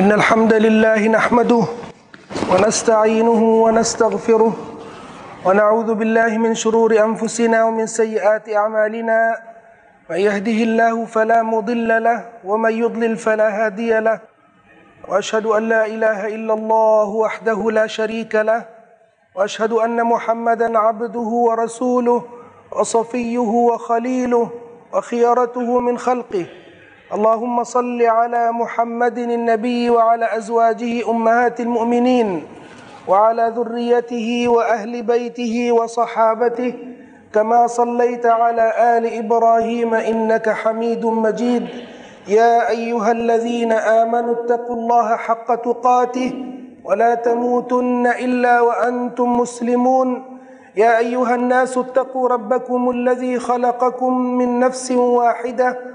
إن الحمد لله نحمده ونستعينه ونستغفره ونعوذ بالله من شرور أنفسنا ومن سيئات أعمالنا من يهده الله فلا مضل له ومن يضلل فلا هادي له وأشهد أن لا إله إلا الله وحده لا شريك له وأشهد أن محمدا عبده ورسوله وصفيه وخليله وخيارته من خلقه اللهم صل على محمد النبي وعلى أزواجه أمهات المؤمنين وعلى ذريته وأهل بيته وصحابته كما صليت على آل إبراهيم إنك حميد مجيد يا أيها الذين آمنوا اتقوا الله حق تقاته ولا تموتن إلا وأنتم مسلمون يا أيها الناس اتقوا ربكم الذي خلقكم من نفس واحدة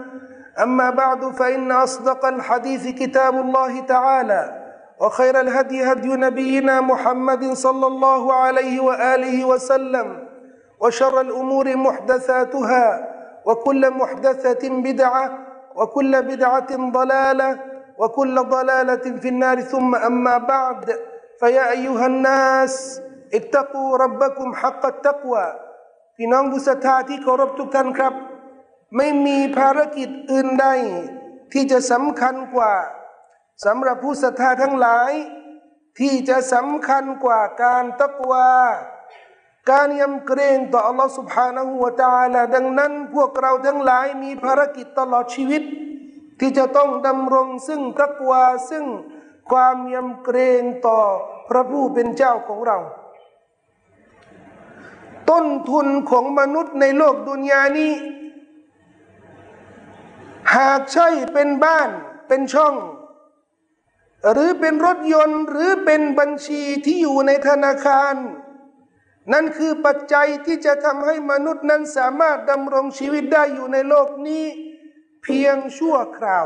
أما بعد فإن أصدق الحديث كتاب الله تعالى وخير الهدي هدي نبينا محمد صلى الله عليه وآله وسلم وشر الأمور محدثاتها وكل محدثة بدعة وكل بدعة ضلالة وكل ضلالة في النار ثم أما بعد فيا أيها الناس اتقوا ربكم حق التقوى في نام بساتاتي كربتك كنكرب ไม่มีภารกิจอื่นใดที่จะสำคัญกว่าสำหรับผู้ศรัทธาทั้งหลายที่จะสำคัญกว่าการตักวาการยำเกรงต่ออัลลอฮฺ سبحانه และ تعالى ดังนั้นพวกเราทั้งหลายมีภารกิจตลอดชีวิตที่จะต้องดำรงซึ่งตักวาซึ่งความยำเกรงต่อพระผู้เป็นเจ้าของเราต้นทุนของมนุษย์ในโลกดุนยานี้หากใช่เป็นบ้านเป็นช่องหรือเป็นรถยนต์หรือเป็นบัญชีที่อยู่ในธนาคารนั่นคือปัจจัยที่จะทำให้มนุษย์นั้นสามารถดำรงชีวิตได้อยู่ในโลกนี้เพียงชั่วคราว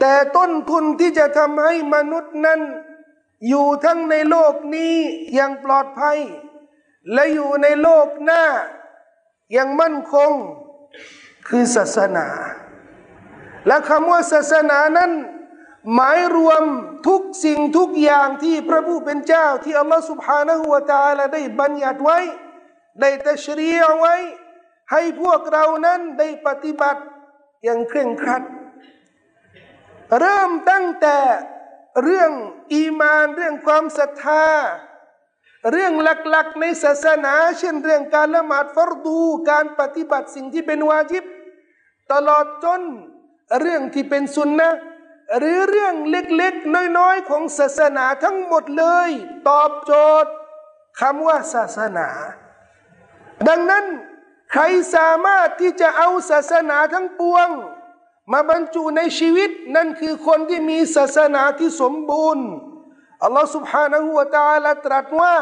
แต่ต้นทุนที่จะทำให้มนุษย์นั้นอยู่ทั้งในโลกนี้อย่างปลอดภัยและอยู่ในโลกหน้าอย่างมั่นคงคือศาสนาและคำว่าศาสนานั้นหมายรวมทุกสิ่งทุกอย่างที่พระผู้เป็นเจ้าที่อัลลอฮฺ سبحانه และ تعالى ได้บัญญัติไว้ได้ตัชรีอ์ไว้ให้พวกเรานั้นได้ปฏิบัติอย่างเคร่งครัดเริ่มตั้งแต่เรื่องอีมานเรื่องความศรัทธาเรื่องหลักๆในศาสนาเช่นเรื่องการละหมาดฟัรดูการปฏิบัติสิ่งที่เป็นวาญิบตลอดจนเรื่องที่เป็นสุนนะหรือเรื่องเล็กๆน้อยๆของศาสนาทั้งหมดเลยตอบโจทย์คำว่าศาสนาดังนั้นใครสามารถที่จะเอาศาสนาทั้งปวงมาบรรจุในชีวิตนั่นคือคนที่มีศาสนาที่สมบูรณ์อัลลอฮฺ سبحانه และ تعالى ตรัสว่า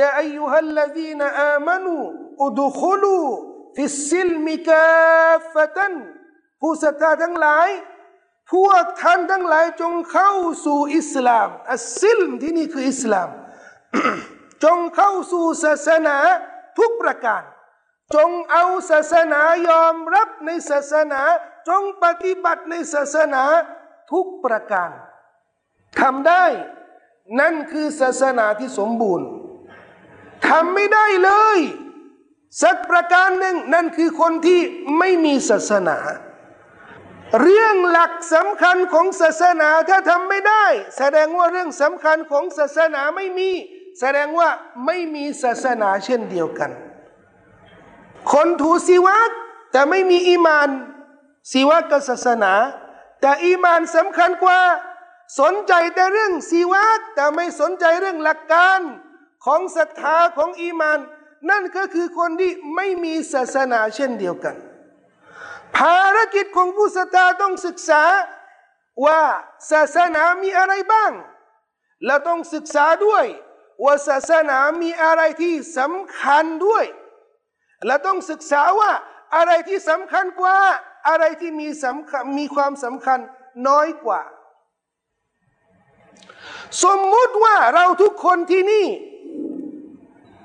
ยาอัยยูฮัลลซีนอามานูอุดุคุลูฟิสซิลมิกาฟะตันผู้ศรัทธาทั้งหลายพวกท่านทั้งหลายจงเข้าสู่อิสลามอัสซิลมที่นี่คืออิสลาม จงเข้าสู่ศาสนาทุกประการจงเอาศาสนายอมรับในศาสนาจงปฏิบัติในศาสนาทุกประการทำได้นั่นคือศาสนาที่สมบูรณ์ทำไม่ได้เลยสักประการหนึ่งนั่นคือคนที่ไม่มีศาสนาเรื่องหลักสำคัญของศาสนาถ้าทำไม่ได้แสดงว่าเรื่องสำคัญของศาสนาไม่มีแสดงว่าไม่มีศาสนาเช่นเดียวกันคนถูสิวัตแต่ไม่มีอีมานสิวัตกับศาสนาแต่อีมานสำคัญกว่าสนใจแต่เรื่องศีวะแต่ไม่สนใจเรื่องหลักการของศรัทธาของอีมานนั่นก็คือคนที่ไม่มีศาสนาเช่นเดียวกันภารกิจของผู้ศรัทธาต้องศึกษา ว่าศาสนามีอะไรบ้างและต้องศึกษาด้วยว่าศาสนามีอะไรที่สำคัญด้วยและต้องศึกษาว่าอะไรที่สำคัญกว่าอะไรที่มีความสำคัญน้อยกว่าสมมุติว่าเราทุกคนที่นี่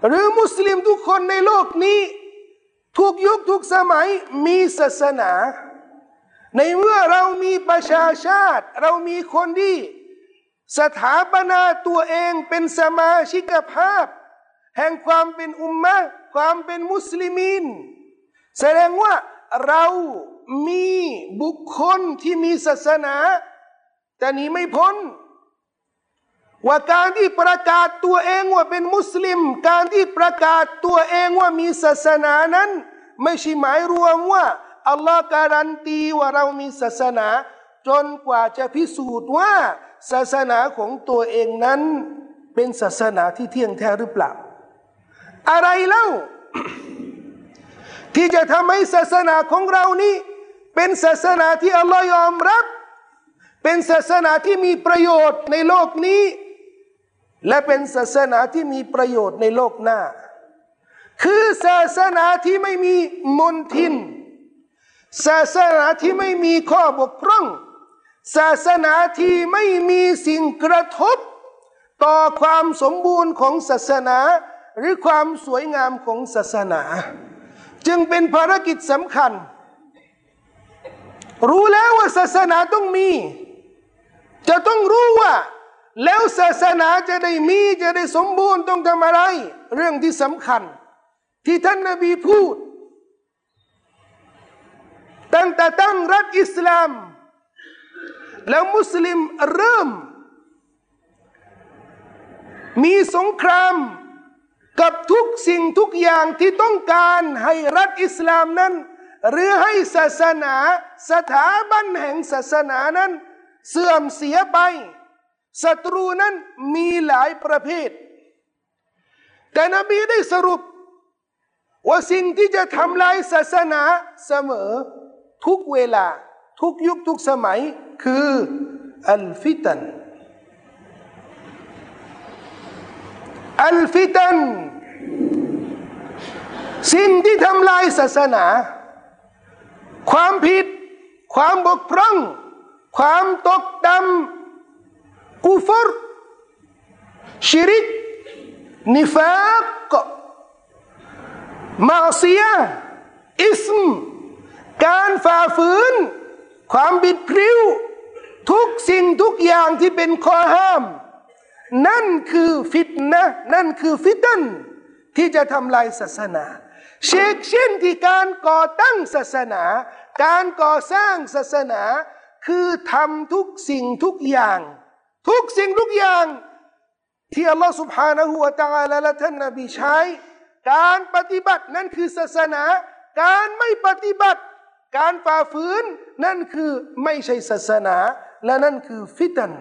หรือมุสลิมทุกคนในโลกนี้ทุกยุคทุกสมัยมีศาสนาในเมื่อเรามีประชาชาติเรามีคนที่สถาปนาตัวเองเป็นสมาชิกภาพแห่งความเป็นอุมมะความเป็นมุสลิมินแสดงว่าเรามีบุคคลที่มีศาสนาแต่นี้ไม่พ้นว่าการที่ประกาศตัวเองว่าเป็นมุสลิมการที่ประกาศตัวเองว่ามีศาสนานั้นไม่ใช่หมายรวมว่าอัลลอฮ์การันตีว่าเรามีศาสนาจนกว่าจะพิสูจน์ว่าศาสนาของตัวเองนั้นเป็นศาสนาที่เที่ยงแท้หรือเปล่าอะไรเล่า ที่จะทำให้ศาสนาของเรานี้เป็นศาสนาที่อัลลอฮ์ยอมรับเป็นศาสนาที่มีประโยชน์ในโลกนี้และเป็นศาสนาที่มีประโยชน์ในโลกหน้าคือศาสนาที่ไม่มีมลทินศาสนาที่ไม่มีข้อบกพร่องศาสนาที่ไม่มีสิ่งกระทบต่อความสมบูรณ์ของศาสนาหรือความสวยงามของศาสนาจึงเป็นภารกิจสำคัญรู้แล้วว่าศาสนาต้องมีจะต้องรู้ว่าแล้วศาสนาจะได้มีจะได้สมบูรณ์ต้องทำอะไรเรื่องที่สำคัญที่ท่านนบีพูดตั้งแต่ตั้งรัฐอิสลามแล้วมุสลิมเริ่มมีสงครามกับทุกสิ่งทุกอย่างที่ต้องการให้รัฐอิสลามนั้นหรือให้ศาสนาสถาบันแห่งศาสนานั้นเสื่อมเสียไปศัตรูนั้นมีหลายประเภทแต่นบีได้สรุปว่าสิ่งที่จะทำลายศาสนาเสมอทุกเวลาทุกยุคทุกสมัยคืออัลฟิตันสิ่งที่ทำลายศาสนาความผิดความบกพร่องความตกต่ำกุฟรชิริกนิฟากมาอซียะห์อิสมการฝ่าฝืนความบิดพริ้วทุกสิ่งทุกอย่างที่เป็นข้อห้ามนั่นคือฟิตนะห์นั่นคือฟิตันที่จะทำลายศาสนาเช่นที่การก่อตั้งศาสนาการก่อสร้างศาสนาคือทำทุกสิ่งทุกอย่างที่อัลลอฮฺ سبحانه และ تعالى และท่านนบีใช้การปฏิบัตินั่นคือศาสนาการไม่ปฏิบัติการฝ่าฝืนนั่นคือไม่ใช่ศาสนาและนั่นคือฟิตัน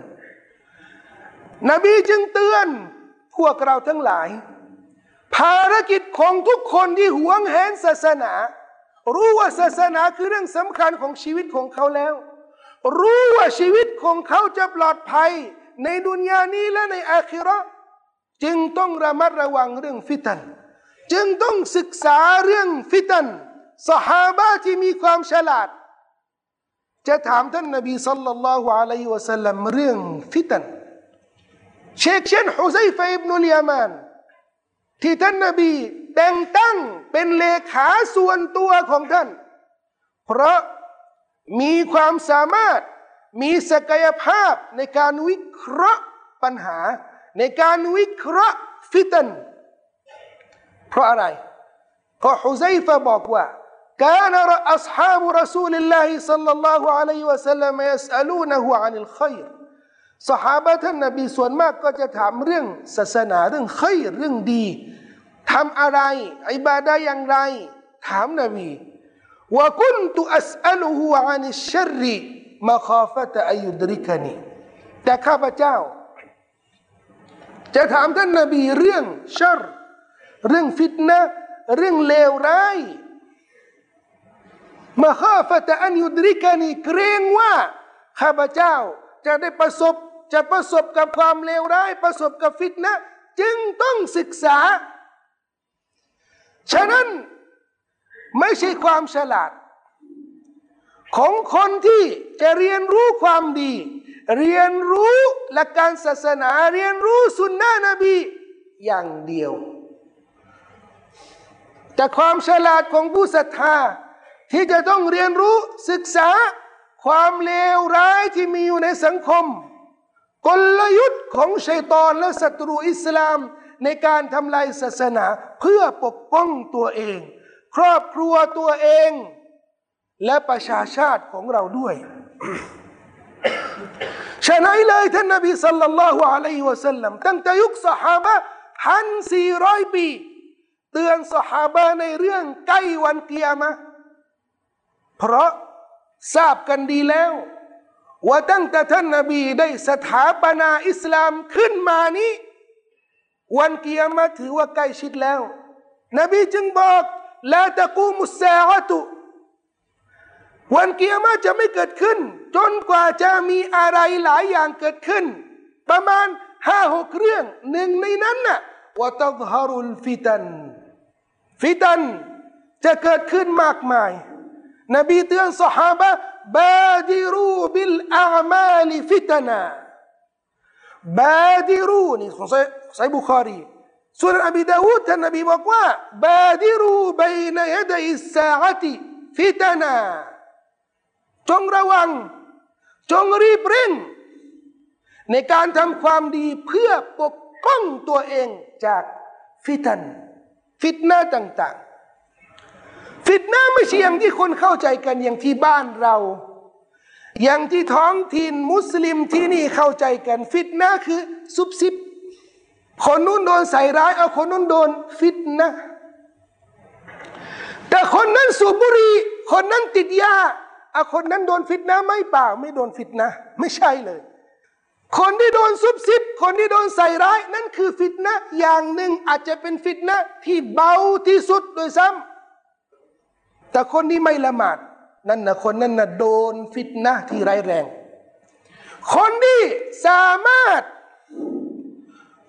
นบีจึงเตือนพวกเราทั้งหลายภารกิจของทุกคนที่หวงแหนศาสนารู้ว่าศาสนาคือเรื่องสำคัญของชีวิตของเขาแล้วรู้ว่าชีวิตของเขาจะปลอดภัยในดุนยานี้และในอาคิเราะห์จึงต้องระมัดระวังเรื่องฟิตันจึงต้องศึกษาเรื่องฟิตันซอฮาบะห์ที่มีความฉลาดจะถามท่านนบีศ็อลลัลลอฮุอะลัยฮิวะซัลลัมเรื่องฟิตันเชคเชนฮุซัยฟะห์อิบนุลยะมานที่ท่านนบีแต่งตั้งเป็นเลขาส่วนตัวของท่านเพราะมีความสามารถมีศักยภาพในการวิเคราะห์ปัญหาในการวิเคราะห์ฟิตันเพราะอะไรเพราะฮุซัยฟะห์บอกว่าكان أصحاب رسول الله صلى الله عليه وسلم يسألونه عن الخيرสหายท่านนบีส่วนมากก็จะถามเรื่องศาสนาเรื่องขัยเรื่องดีทำอะไรอิบาดะห์อย่างไรถามนบีว่ากุนตุอัสอัลุฮุอานิชชัรมะคาฟะตะอัยุดริกะนีแต่ข้าพเจ้าจะถามท่านนบีเรื่องชัรเรื่องฟิตนะห์เรื่องเลวร้ายมะคาฟะตะอันยุดริกะนีเกรงว่า ข้าพเจ้าจะได้ประสบกับความเลวร้ายประสบกับฟิตนะห์จึงต้องศึกษาฉะนั้นไม่ใช่ความฉลาดของคนที่จะเรียนรู้ความดีเรียนรู้หลักการศาสนาเรียนรู้สุนนะนบีอย่างเดียวแต่ความฉลาดของผู้ศรัทธาที่จะต้องเรียนรู้ศึกษาความเลวร้ายที่มีอยู่ในสังคมกลยุทธ์ของชัยฏอนและศัตรูอิสลามในการทำลายศาสนาเพื่อปกป้องตัวเองครอบครัวตัวเองและประชาชาติของเราด้วย ฉะนั้นเลยท่านนบีศ็อลลัลลอฮุอะลัยฮิวะซัลลัมตั้งแต่ยุคซอฮาบะห์ 1,400 ปีเตือนซอฮาบะห์ในเรื่องใกล้วันกิยามะห์เพราะทราบกันดีแล้วว่าตั้งแต่ท่านนบีได้สถาปนาอิสลามขึ้นมานี้วันกิยามะห์ถือว่าใกล้ชิดแล้วนบีจึงบอกลาตะกูมุสซาอะตุวันกิยามะห์จะไม่เกิดขึ้นจนกว่าจะมีอะไรหลายอย่างเกิดขึ้นประมาณ 5-6 เรื่องหนึ่งในนั้นน่ะวะตัซฮารุลฟิตันฟิตันจะเกิดขึ้นมากมายนบีเตือนซอฮาบะห์บาดิรูบิลอามาลิฟิตนะบาดิรูนี่ของไซห์บุคอรีซูนะห์อบีดาวูดท่านนบีบอกว่าบาดิรูบัยนะยะดัยอัสซาอะติฟิตนะจงระวังจงรีบเร่งในการทำความดีเพื่อปกป้องตัวเองจากฟิตันฟิตนะห์ต่างๆฟิตนะห์ไม่ใช่อย่างที่คนเข้าใจกันอย่างที่บ้านเราอย่างที่ท้องถิ่นมุสลิมที่นี่เข้าใจกันฟิตนะห์คือซุบซิบคนนู้นโดนใส่ร้ายเอาคนนู้นโดนฟิตนะห์แต่คนนั้นสูบบุหรี่คนนั้นติดยาเอาคนนั้นโดนฟิตนะห์ไม่เปล่าไม่โดนฟิตนะห์ไม่ใช่เลยคนที่โดนซุบซิบคนที่โดนใส่ร้ายนั่นคือฟิตนะห์อย่างหนึ่งอาจจะเป็นฟิตนะห์ที่เบาที่สุดโดยซ้ำแต่คนที่ไม่ละหมาดนั่นนะคนนั้นนะโดนฟิตนะห์ที่ร้ายแรงคนที่สามารถ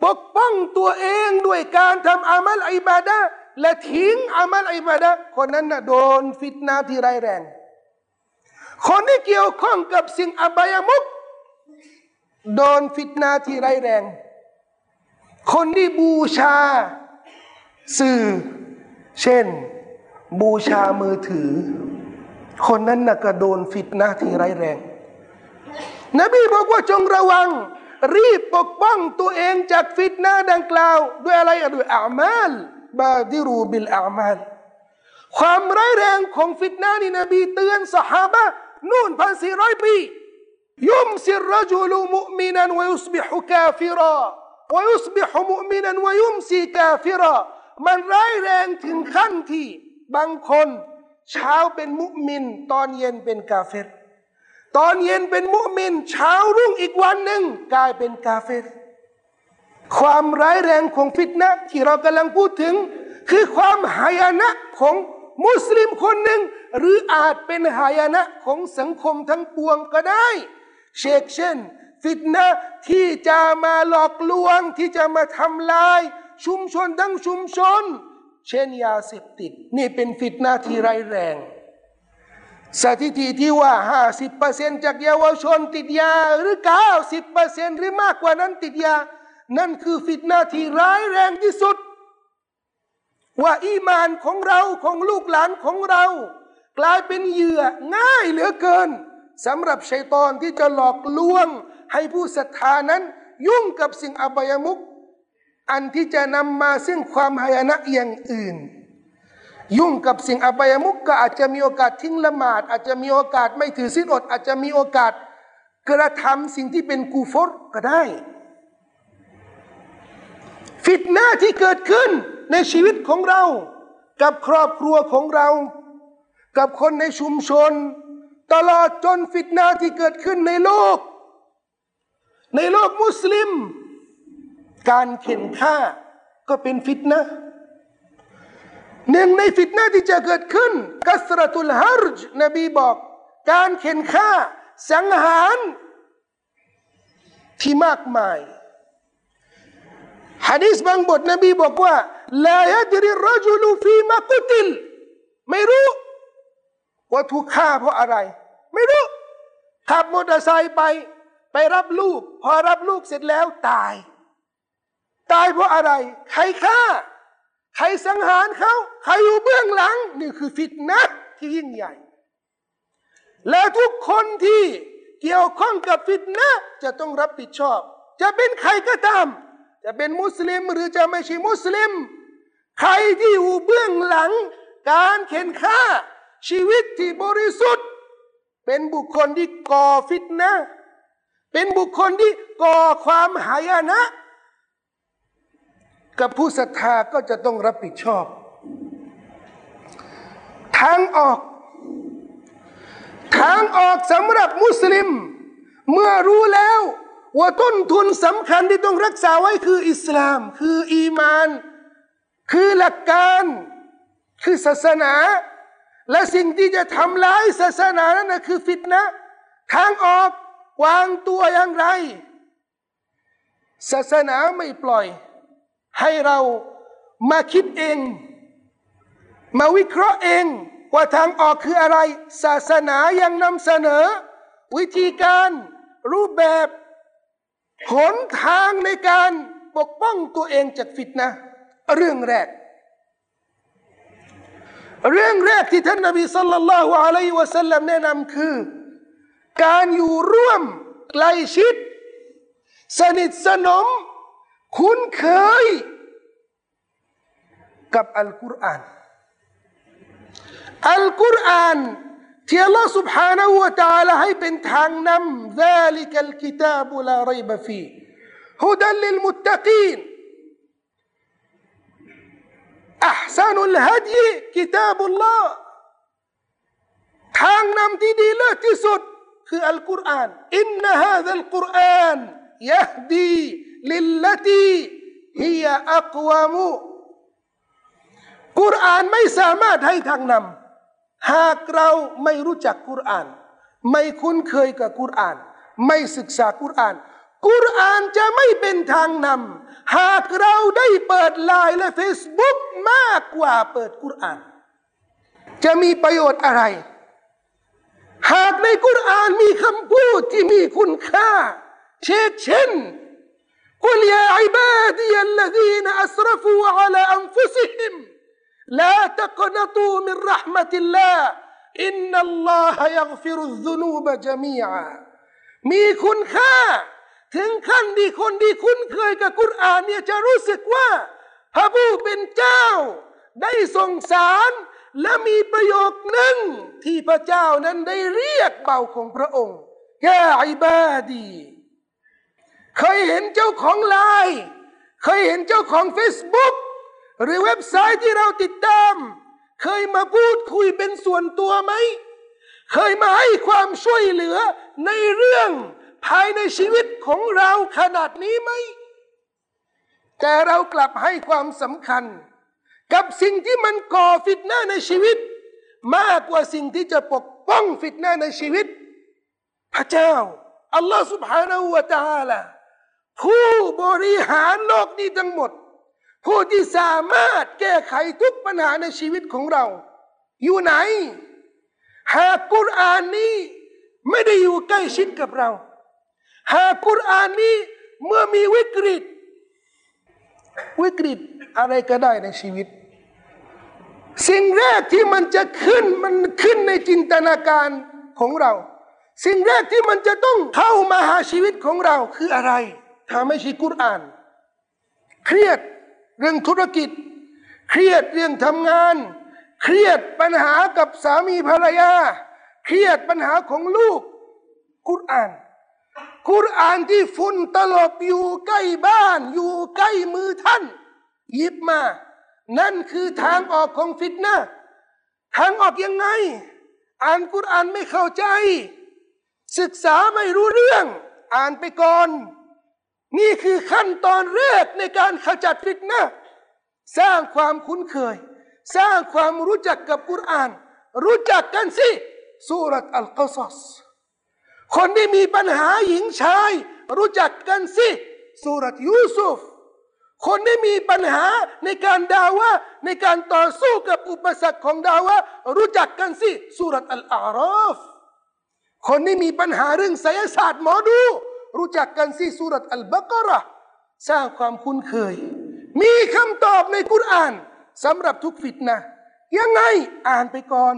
ปกป้องตัวเองด้วยการทำอามัลอิบาดะห์และทิ้งอามัลอิบาดะห์คนนั้นนะโดนฟิตนะห์ที่ร้ายแรงคนที่เกี่ยวข้องกับสิ่งอบายมุขโดนฟิตนะห์ที่ร้ายแรงคนที่บูชาสื่อเช่นบูชามือถือคนนั้นน่ะก็โดนฟิตนะห์ที่ร้ายแรงนบีบอกว่าจงระวังรีบปกป้องตัวเองจากฟิตนะห์ดังกล่าวด้วยอะไรด้วยอามัลบาดิรูบิลอามัลความร้ายแรงของฟิตนะห์นี่นบีเตือนซอฮาบะห์นู่น 1,400 ปีيمسي الرجل مؤمنا ويصبح كافرا ويصبح مؤمنا ويمسي كافرا มันร้ายแรงถึงขั้นที่บางคนเช้าเป็นมุมินตอนเย็นเป็นกาเฟรตอนเย็นเป็นมุมินเช้ารุ่งอีกวันหนึ่งกลายเป็นกาเฟรความร้ายแรงของฟิตนะห์ที่เรากำลังพูดถึงคือความหายนะของมุสลิมคนหนึ่งหรืออาจเป็นหายนะของสังคมทั้งปวงก็ได้เช่นฟิตนะห์ที่จะมาหลอกลวงที่จะมาทำลายชุมชนทั้งชุมชนเช่นยาเสพติดนี่เป็นฟิตนะห์ที่ร้ายแรงสถิติที่ว่า 50% จากเยาวชนติดยาหรือ 90% หรือมากกว่านั้นติดยานั่นคือฟิตนะห์ที่ร้ายแรงที่สุดว่าอีมานของเราของลูกหลานของเรากลายเป็นเหยื่อง่ายเหลือเกินสำหรับชัยฏอนที่จะหลอกลวงให้ผู้ศรัทธานั้นยุ่งกับสิ่งอบายมุขอันที่จะนำมาซึ่งความหายนะอย่างอื่นยุ่งกับสิ่งอบายมุขก็อาจจะมีโอกาสทิ้งละหมาดอาจจะมีโอกาสไม่ถือศีลอดอาจจะมีโอกาสกระทำสิ่งที่เป็นกูฟรก็ได้ฟิตนะห์ที่เกิดขึ้นในชีวิตของเรากับครอบครัวของเรากับคนในชุมชนตลอดจนฟิตนะห์ที่เกิดขึ้นในโลกมุสลิมการเข็นฆ่าก็เป็นฟิตนะห์หนึ่งในฟิตนะห์ที่จะเกิดขึ้นกัสเราะตุลฮาร์จนบีบอกการเข็นฆ่า สังหารที่มากมายหะดีษบางบทนบีบอกว่าลายะดริรจุลฟีมากุติลไม่รู้ว่าถูกฆ่าเพราะอะไรไม่รู้ขับมอเตอร์ไซค์ไปรับลูกพอรับลูกเสร็จแล้วตายเพราะอะไรใครฆ่าใครสังหารเขาใครอยู่เบื้องหลังนี่คือฟิตนะที่ยิ่งใหญ่และทุกคนที่เกี่ยวข้องกับฟิตนะจะต้องรับผิดชอบจะเป็นใครก็ตามจะเป็นมุสลิมหรือจะไม่ใช่มุสลิมใครที่อยู่เบื้องหลังการเข็นฆ่าชีวิตที่บริสุทธิ์เป็นบุคคลที่ก่อฟิตนะเป็นบุคคลที่ก่อความหายนะกับผู้ศรัทธาก็จะต้องรับผิดชอบทางออกสำหรับมุสลิมเมื่อรู้แล้วว่าต้นทุนสำคัญที่ต้องรักษาไว้คืออิสลามคืออีมานคือหลักการคือศาสนาและสิ่งที่จะทำร้ายศาสนานั่นคือฟิตนะทางออกวางตัวอย่างไรศาสนาไม่ปล่อยให้เรามาคิดเองมาวิเคราะห์เองว่าทางออกคืออะไรศาสนายังนำเสนอวิธีการรูปแบบหนทางในการปกป้องตัวเองจากฟิตนะห์เรื่องแรกที่ท่านนบีศ็อลลัลลอฮุอะลัยฮิวะซัลลัมแนะนำคือการอยู่ร่วมใกล้ชิดสนิทสนมคุ้นเคยกับอัลกุรอานที่อัลลอฮฺ سبحانه และ تعالى ให้เป็นทางนำ ذلك الكتاب لا ريب فيه هدى للمتقين أحسن الهدي كتاب الله ทางนำที่ดีเลิศที่สุดคืออัลกุรอาน إن هذا القرآن يهدي للتي هي أقوم กุรอานไม่สามารถให้ทางนำหากเราไม่รู้จักกุรอานไม่คุ้นเคยกับกุรอานไม่ศึกษากุรอานจะไม่เป็นทางนำหากเราได้เปิดไลน์และ Facebook มากกว่าเปิดกุรอานจะมีประโยชน์อะไรหากในกุรอานมีคำพูดที่มีคุณค่าเช่นกุลยาอิบาดีอัลลซีนอัสรฟูอะลาอันฟุซิฮิมلا تقنطوا من رحمة الله إن الله يغفر الذنوب جميعا มีคุณค่าถึงขั้นที่คนที่คุ้นเคยกับกุรอานเนี่ยจะรู้สึกว่าพระผู้เป็นเจ้าได้ทรงสารและมีประโยคหนึ่งที่พระเจ้านั้นได้เรียกเบาของพระองค์ยาอิบาดีเคยเห็นเจ้าของไลน์เคยเห็นเจ้าของ Facebookหรือเว็บไซต์ที่เราติดตามเคยมาพูดคุยเป็นส่วนตัวไหมเคยมาให้ความช่วยเหลือในเรื่องภายในชีวิตของเราขนาดนี้ไหมแต่เรากลับให้ความสำคัญกับสิ่งที่มันก่อฟิตนะห์ในชีวิตมากกว่าสิ่งที่จะปกป้องฟิตนะห์ในชีวิตพระเจ้าอัลลอฮฺ سبحانه และ تعالى ผู้บริหารโลกนี้ทั้งหมดผู้ที่สามารถแก้ไขทุกปัญหาในชีวิตของเราอยู่ไหนหากกุรอานนี้ไม่ได้อยู่ใกล้ชิดกับเราหากกุรอานนี้เมื่อมีวิกฤตอะไรก็ได้ในชีวิตสิ่งแรกที่มันขึ้นในจินตนาการของเราสิ่งแรกที่มันจะต้องเข้ามาหาชีวิตของเราคืออะไรถ้าไม่ใช่กุรอานเครียดเรื่องธุรกิจเครียดเรื่องทำงานเครียดปัญหากับสามีภรรยาเครียดปัญหาของลูกกุรอานที่ฝุ่นตลบอยู่ใกล้บ้านอยู่ใกล้มือท่านหยิบมานั่นคือทางออกของฟิตนะห์ทางออกยังไงอ่านกุรอานไม่เข้าใจศึกษาไม่รู้เรื่องอ่านไปก่อนนี่คือขั้นตอนแรกในการขจัดฟิตนะห์สร้างความคุ้นเคยสร้างความรู้จักกับกุรอานรู้จักกันสิซูเราะฮ์อัลกอซัศ คนที่มีปัญหาหญิงชายรู้จักกันสิซูเราะห์ยูซุฟคนที่มีปัญหาในการดาวะในการต่อสู้กับอุปสรรคของดาวะรู้จักกันสิซูเราะห์อัลอาราฟคนที่มีปัญหาเรื่องไสยศาสตร์หมอดูรู้จักกันสิซูเราะห์อัลบะเกาะเราะห์สร้างความคุ้นเคยมีคำตอบในกุรอานสำหรับทุกฟิตนะห์ยังไงอ่านไปก่อน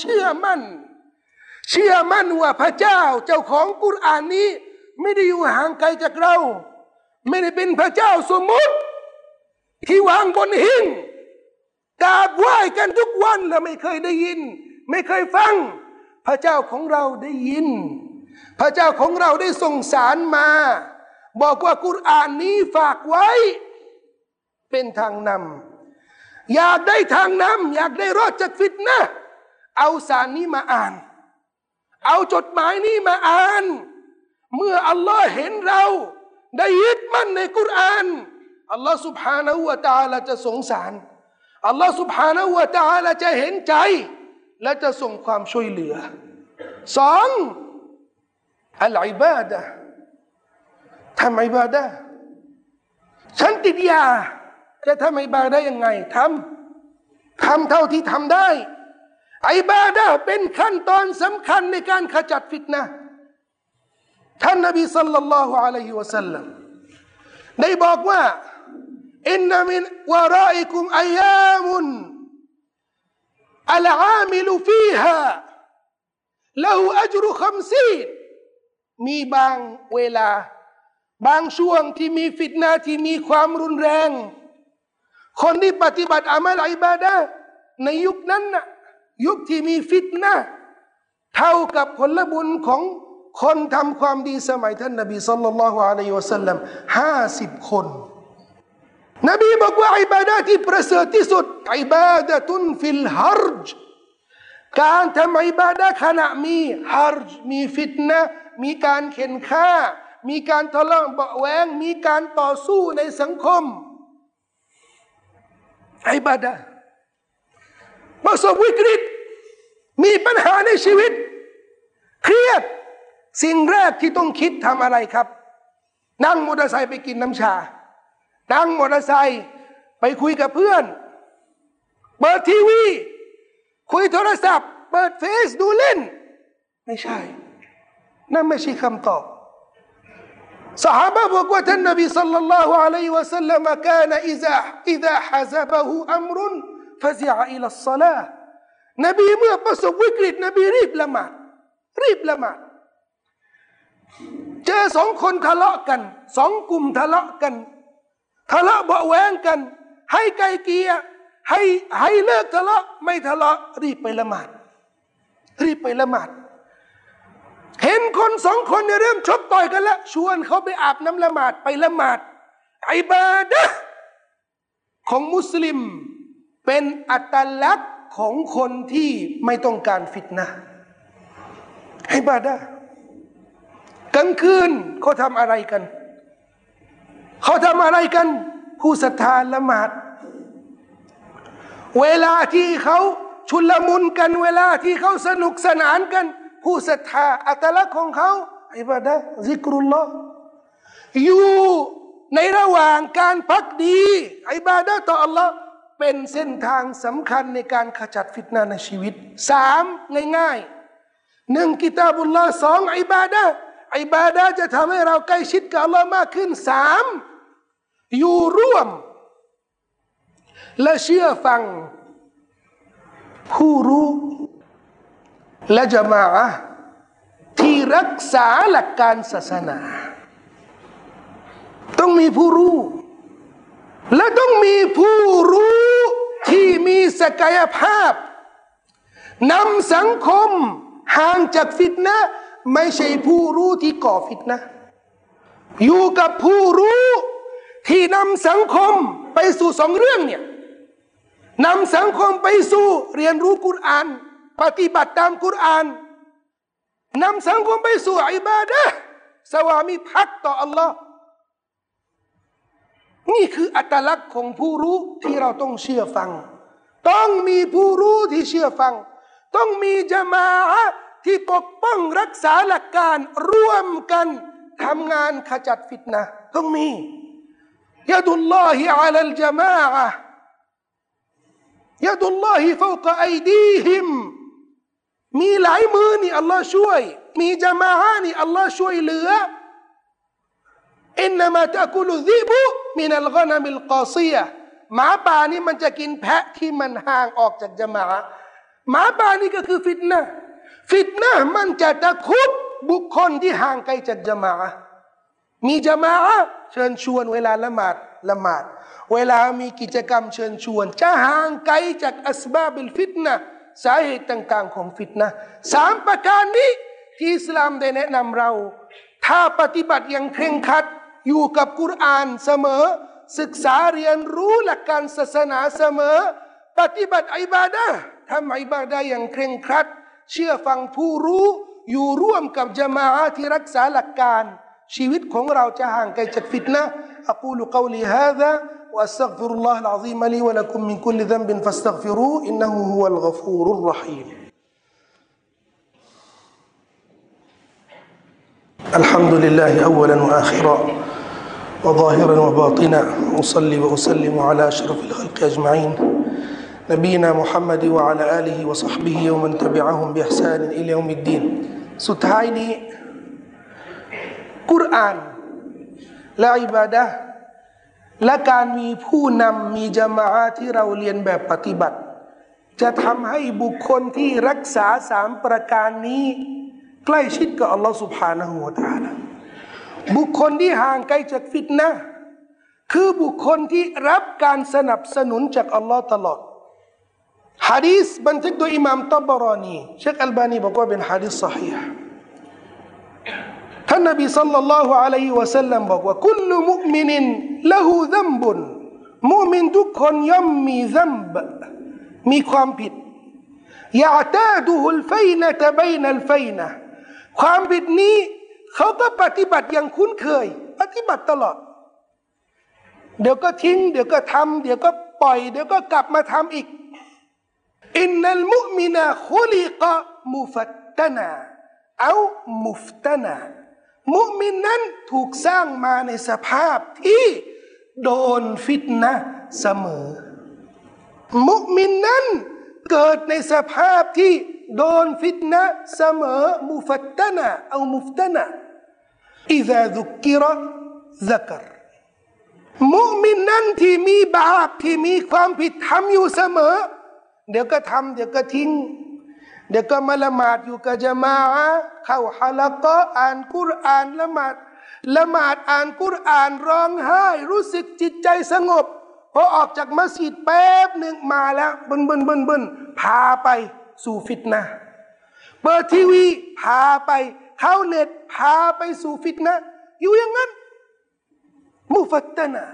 เชื่อมั่นว่าพระเจ้าเจ้าของกุรอานนี้ไม่ได้อยู่ห่างไกลจากเราไม่ได้เป็นพระเจ้าสมมุติที่วางบนหิ้งกราบไหว้กันทุกวันแล้วไม่เคยได้ยินไม่เคยฟังพระเจ้าของเราได้ยินพระเจ้าของเราได้ส่งสารมาบอกว่ากุรอานนี้ฝากไว้เป็นทางนำอยากได้ทางนำอยากได้รอดจากฟิตนะห์เอาสารนี้มาอ่านเอาจดหมายนี้มาอ่านเมื่ออัลลอฮ์เห็นเราได้ยึดมั่นในกุรอานอัลลอฮ์ سبحانه และ تعالى จะสงสารอัลลอฮ์ سبحانه และ تعالى จะเห็นใจและจะส่งความช่วยเหลือสองอัลอิบาดะห์ทำอิบาดะห์ฉันติดยาจะทำอิบาดะห์ยังไงทำเท่าที่ทำได้อิบาดะห์เป็นขั้นตอนสำคัญในการขจัดฟิตนะห์ท่านนบีศ็อลลัลลอฮุอะลัยฮิวะซัลลัมได้บอกว่าอินนะมินวะรออิกุมอัยยามอัลอามิลฟีฮาละฮูอัจรุ50มีบางเวลาบางช่วงที่มีฟิตนะห์ที่มีความรุนแรงคนที่ปฏิบัติอามัลอิบาดะห์ในยุคนั้นน่ะยุคที่มีฟิตนะห์เท่ากับผลบุญของคนทำความดีสมัยท่านนบีศ็อลลัลลอฮุอะลัยฮิวะซัลลัม50คนนบีบอกว่าอิบาดะห์ที่ประเสริฐที่สุดอิบาดะตุนฟิลฮัรจการทำอิบาดะห์ขณะมีฮัรจมีฟิตนะห์มีการเข็นฆ่ามีการทะเลาะเบาะแว้งมีการต่อสู้ในสังคมอิบาดะห์ประสบวิกฤตมีปัญหาในชีวิตเครียดสิ่งแรกที่ต้องคิดทำอะไรครับนั่งมอเตอร์ไซค์ไปกินน้ำชานั่งมอเตอร์ไซค์ไปคุยกับเพื่อนเปิดทีวีคุยโทรศัพท์เปิดเฟซดูเล่นไม่ใช่นั่นไม่ใช่คำตอบซอฮาบะห์บอกว่าท่านนบีศ็อลลัลลอฮุอะลัยฮิวะซัลลัมกานะอิซาฮะซะบะฮูอัมรุนฟะซิอะอิลัศศอลาห์นบีเมื่อประสบวิกฤตนบีรีบละหมาดเจอสองคนทะเลาะกันสองกลุ่มทะเลาะเบาะแว้งกันให้ไกลเกลี่ยให้เลิกทะเลาะไม่ทะเลาะรีบไปละหมาดเห็นคนสองคนเริ่มชกต่อยกันแล้วชวนเขาไปอาบน้ำละหมาดไปละหมาดอิบาดะห์ของมุสลิมเป็นอัตลักษณ์ของคนที่ไม่ต้องการฟิตนะห์อิบาดะห์กลางคืนเขาทำอะไรกันผู้ศรัทธาละหมาดเวลาที่เขาชุลมุนกันเวลาที่เขาสนุกสนานกันผู้ศรัทธาอัตลักษณ์ของเขาอิบาดะห์ซิกรุลลอฮ์อยู่ในระหว่างการพักดีอิบาดะห์ต่ออัลลอฮ์เป็นเส้นทางสำคัญในการขจัดฟิตนะห์ในชีวิตสามง่ายๆหนึ่งกิตาบุลลอฮ์สองอิบาดะห์จะทำให้เราใกล้ชิดกับอัลลอฮ์มากขึ้นสามอยู่ร่วมและเชื่อฟังผู้รู้และญะมาอะห์ที่รักษาหลักการศาสนาต้องมีผู้รู้และต้องมีผู้รู้ที่มีศักยภาพนำสังคมห่างจากฟิตนะห์ไม่ใช่ผู้รู้ที่ก่อฟิตนะห์อยู่กับผู้รู้ที่นำสังคมไปสู่สองเรื่องเนี่ยนำสังคมไปสู่เรียนรู้กุรอานปฏิบัติตามกุรอานนำสังคมไปสู่อิบาดะห์สวามิภักดิ์ต่ออัลลอฮ์นี่คืออัตลักษณ์ของผู้รู้ที่เราต้องเชื่อฟังต้องมีผู้รู้ที่เชื่อฟังต้องมีญะมาอะห์ ที่ปกป้องรักษาหลักการร่วมกันทำงานขจัดฟิตนะห์ต้องมียะดุลลอฮิอะลัลญะมาอะห์ยะดุลลอฮิฟาวกะอัยดีฮิมมีหลายมือนี่อัลลอฮ์ช่วยมีญะมาอะห์นี่อัลลอฮ์ช่วยเหลืออินนามาตะกูลุซีบุมินัลกอนะมิลกอซียะห์หมาป่านี่มันจะกินแพะที่มันห่างออกจากญะมาอะห์หมาป่านี่ก็คือฟิตนะห์ฟิตนะห์มันจะตะคุบบุคคลที่ห่างไกลจากญะมาอะห์มีญะมาอะห์เชิญชวนเวลาละหมาดเวลามีกิจกรรมเชิญชวนจะห่างไกลจากอัสบาบิลฟิตนะห์สาเหตุต่างๆของฟิตนะห์สามประการนี้ที่อิสลามได้แนะนำเราถ้าปฏิบัติอย่างเคร่งครัดอยู่กับกุรอานเสมอศึกษาเรียนรู้หลักการศาสนาเสมอปฏิบัติอิบาดะห์ทำอิบาดะห์อย่างเคร่งครัดเชื่อฟังผู้รู้อยู่ร่วมกับญะมาอะห์ที่รักษาหลักการชีวิตของเราจะห่างไกลจากฟิตนะห์อะกูลุกอลีฮาซาวะอัสตัฆฟิรุลลอฮอัลอะซีมลีวะละกุมมินกุลลิซัมบินฟัสตัฆฟิรูอินนะฮูฮุวัลฆอฟูรุรเราะฮีมอัลฮัมดุลิลลาฮิอัววัลันวะอาคิเราะฮ์วะฎอฮิรันวะบอตินะฮ์วะศ็อลลิวะอุซัลลิมุอะลาอัชรอฟิลคัลกิอัจมะอีนنبينا محمد وعلى آله وصحبه ومن تبعهم بإحسان إلى يوم الدين สุดท้ายนี้กุรอานและอิบาดะห์และการมีผู้นำมีญะมาอะห์ที่เราเรียนแบบปฏิบัติจะทำให้บุคคลที่รักษาสามประการนี้ใกล้ชิดกับอัลลอฮฺ سبحانه และ تعالى บุคคลที่ห่างไกลจากฟิตนะห์คือบุคคลที่รับการสนับสนุนจากอัลลอฮฺตลอดฮะดีษบันทึกโดยอิหม่ามตะบะรอนีเชคอัลบานีบอกว่าเป็นฮะดีษซอฮีฮ์ท่านนบีศ็อลลัลลอฮุอะลัยฮิวะซัลลัมบอกว่าคุลมุอ์มินละฮูซัมบุนมุอ์มินทุกคนย่อมมีซัมบ์มีความผิดยะอ์ตาดุฮุลฟัยนะตะบัยนัลฟัยนะความผิดนี้เขาก็ปฏิบัติอย่างคุ้นเคยปฏิบัติตลอดเดี๋ยวก็ทิ้งเดี๋ยวก็ทำเดี๋ยวก็ปล่อยเดี๋ยวก็กลับมาทำอีกอินนัลมุอ์มินะคุลิกะมุฟัตตนะหรือมุฟตนะมุอ์มินนั้นถูกสร้างมาในสภาพที่โดนฟิตนะห์เสมอมุอ์มินนั้นเกิดในสภาพที่โดนฟิตนะห์เสมอมุฟัตตนะหรือมุฟตนะอิซาซุกิระซักรมุอ์มินนั้นที่มีบาปที่มีความผิดทำอยู่เสมอเดี๋ยวก็ทำเดี๋ยวก็ทิ้งเดี๋ยวก็มาละหมาดอยู่กับญะมาอะห์เข้าฮะละกะห์อ่านกุรอานละหมาดอ่านกุรอานร้องไห้รู้สึกจิตใจสงบพอออกจากมัสยิดแป๊บหนึ่งมาแล้วบึนพาไปสู่ฟิตนะห์เปิดทีวีพาไปเข้าเน็ตพาไปสู่ฟิตนะห์อยู่อย่างนั้นมุฟัตตนะ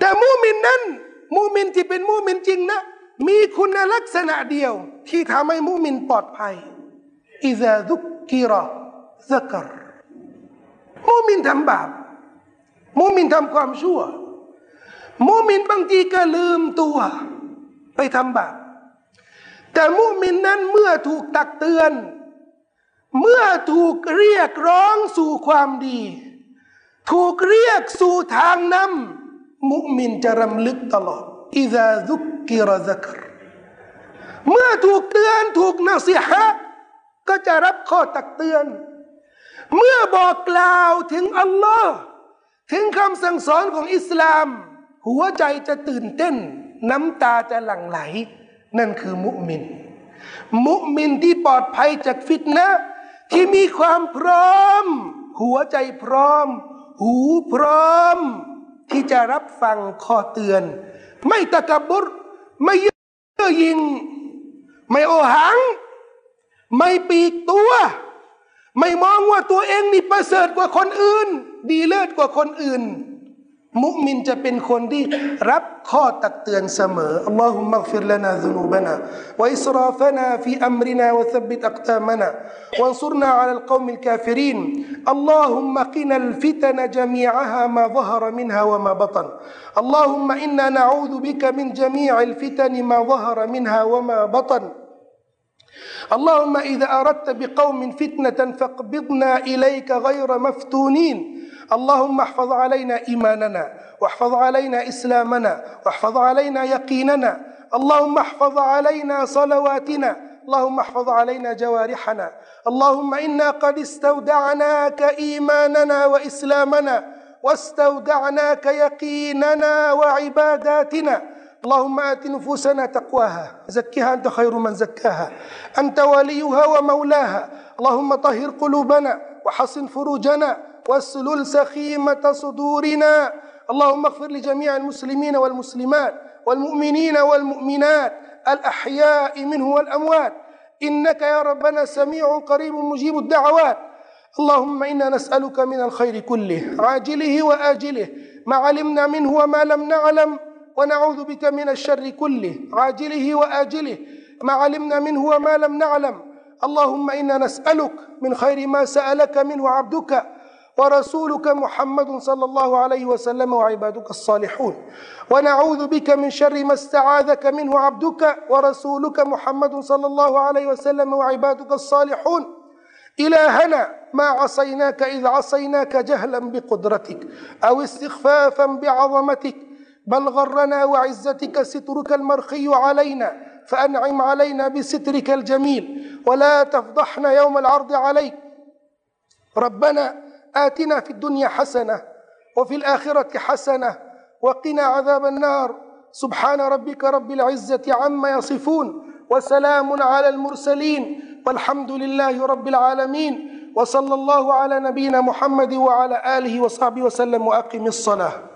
แต่มุมินนั้นมุมินที่เป็นมุมินจริงนะมีคุณลักษณะเดียวที่ทำให้มุมินปลอดภัยอิซาซุกิรอซักรมุมินทำบาปมุมินทำความชั่วมุมินบางทีก็ลืมตัวไปทำบาปแต่มุมินนั้นเมื่อถูกตักเตือนเมื่อถูกเรียกร้องสู่ความดีถูกเรียกสู่ทางนำมุมินจะรำลึกตลอดอิซาซุกิรอซักรเมื่อถูกเตือนถูกนาสิฮะก็จะรับข้อตักเตือนเมื่อบอกกล่าวถึงอัลลอฮ์ถึงคำสั่งสอนของอิสลามหัวใจจะตื่นเต้นน้ำตาจะหลั่งไหลนั่นคือมุอ์มินมุอ์มินที่ปลอดภัยจากฟิตนะห์ที่มีความพร้อมหัวใจพร้อมหูพร้อมที่จะรับฟังข้อเตือนไม่ตะกบุรไม่เย่อหยิ่งไม่โอหังไม่ปีกตัวไม่มองว่าตัวเองนี่ประเสริฐกว่าคนอื่นดีเลิศกว่าคนอื่นมุอ์มินจะเป็นคนที่รับข้อตักเตือนเสมออัลลอฮุมมัฆฟิรลานาซุนูบะนาวะอิสรอฟะนาฟีอัมรินาวะซับบิตอักตามะนาวันซุรนาอะลัลกอมิลกาฟิรินอัลลอฮุมมะกินัลฟิตนะญะมีอะฮามะซะฮะรมินฮาวะมะบัฏนอัลลอฮุมมะอินนานะอูซุบิกะมินญะมีอัลฟิตนะมะซะฮะรมินฮาวะมะบัฏน اللهم إذا أردت بقوم فتنة فاقبضنا إليك غير مفتونين اللهم احفظ علينا إيماننا واحفظ علينا إسلامنا واحفظ علينا يقيننا اللهم احفظ علينا صلواتنا اللهم احفظ علينا جوارحنا اللهم إنا قد استودعناك إيماننا وإسلامنا واستودعناك يقيننا وعباداتنا اللهم آت نفوسنا تقواها زكها أنت خير من زكاها أنت وليها ومولاها اللهم طهر قلوبنا وحصن فروجنا واسلل سخيمة صدورنا اللهم اغفر لجميع المسلمين والمسلمات والمؤمنين والمؤمنات الأحياء منه والأموات إنك يا ربنا سميع قريب مجيب الدعوات اللهم إنا نسألك من الخير كله عاجله وآجله ما علمنا منه وما لم نعلم ونعوذ بك من الشر كله عاجله وآجله ما علمنا منه وما لم نعلم اللهم إنا نسألك من خير ما سألك منه عبدك ورسولك محمد صلى الله عليه وسلم وعبادك الصالحون ونعوذ بك من شر ما استعاذك منه عبدك ورسولك محمد صلى الله عليه وسلم وعبادك الصالحون إلهنا ما عصيناك إذ عصيناك جهلا بقدرتك أو استخفافا بعظمتك بل غرنا وعزتك سترك المرخي علينا فأنعم علينا بسترك الجميل ولا تفضحنا يوم العرض عليك ربنا آتنا في الدنيا حسنة وفي الآخرة حسنة وقنا عذاب النار سبحان ربك رب العزة عما يصفون وسلام على المرسلين والحمد لله رب العالمين وصلى الله على نبينا محمد وعلى آله وصحبه وسلم وأقم الصلاة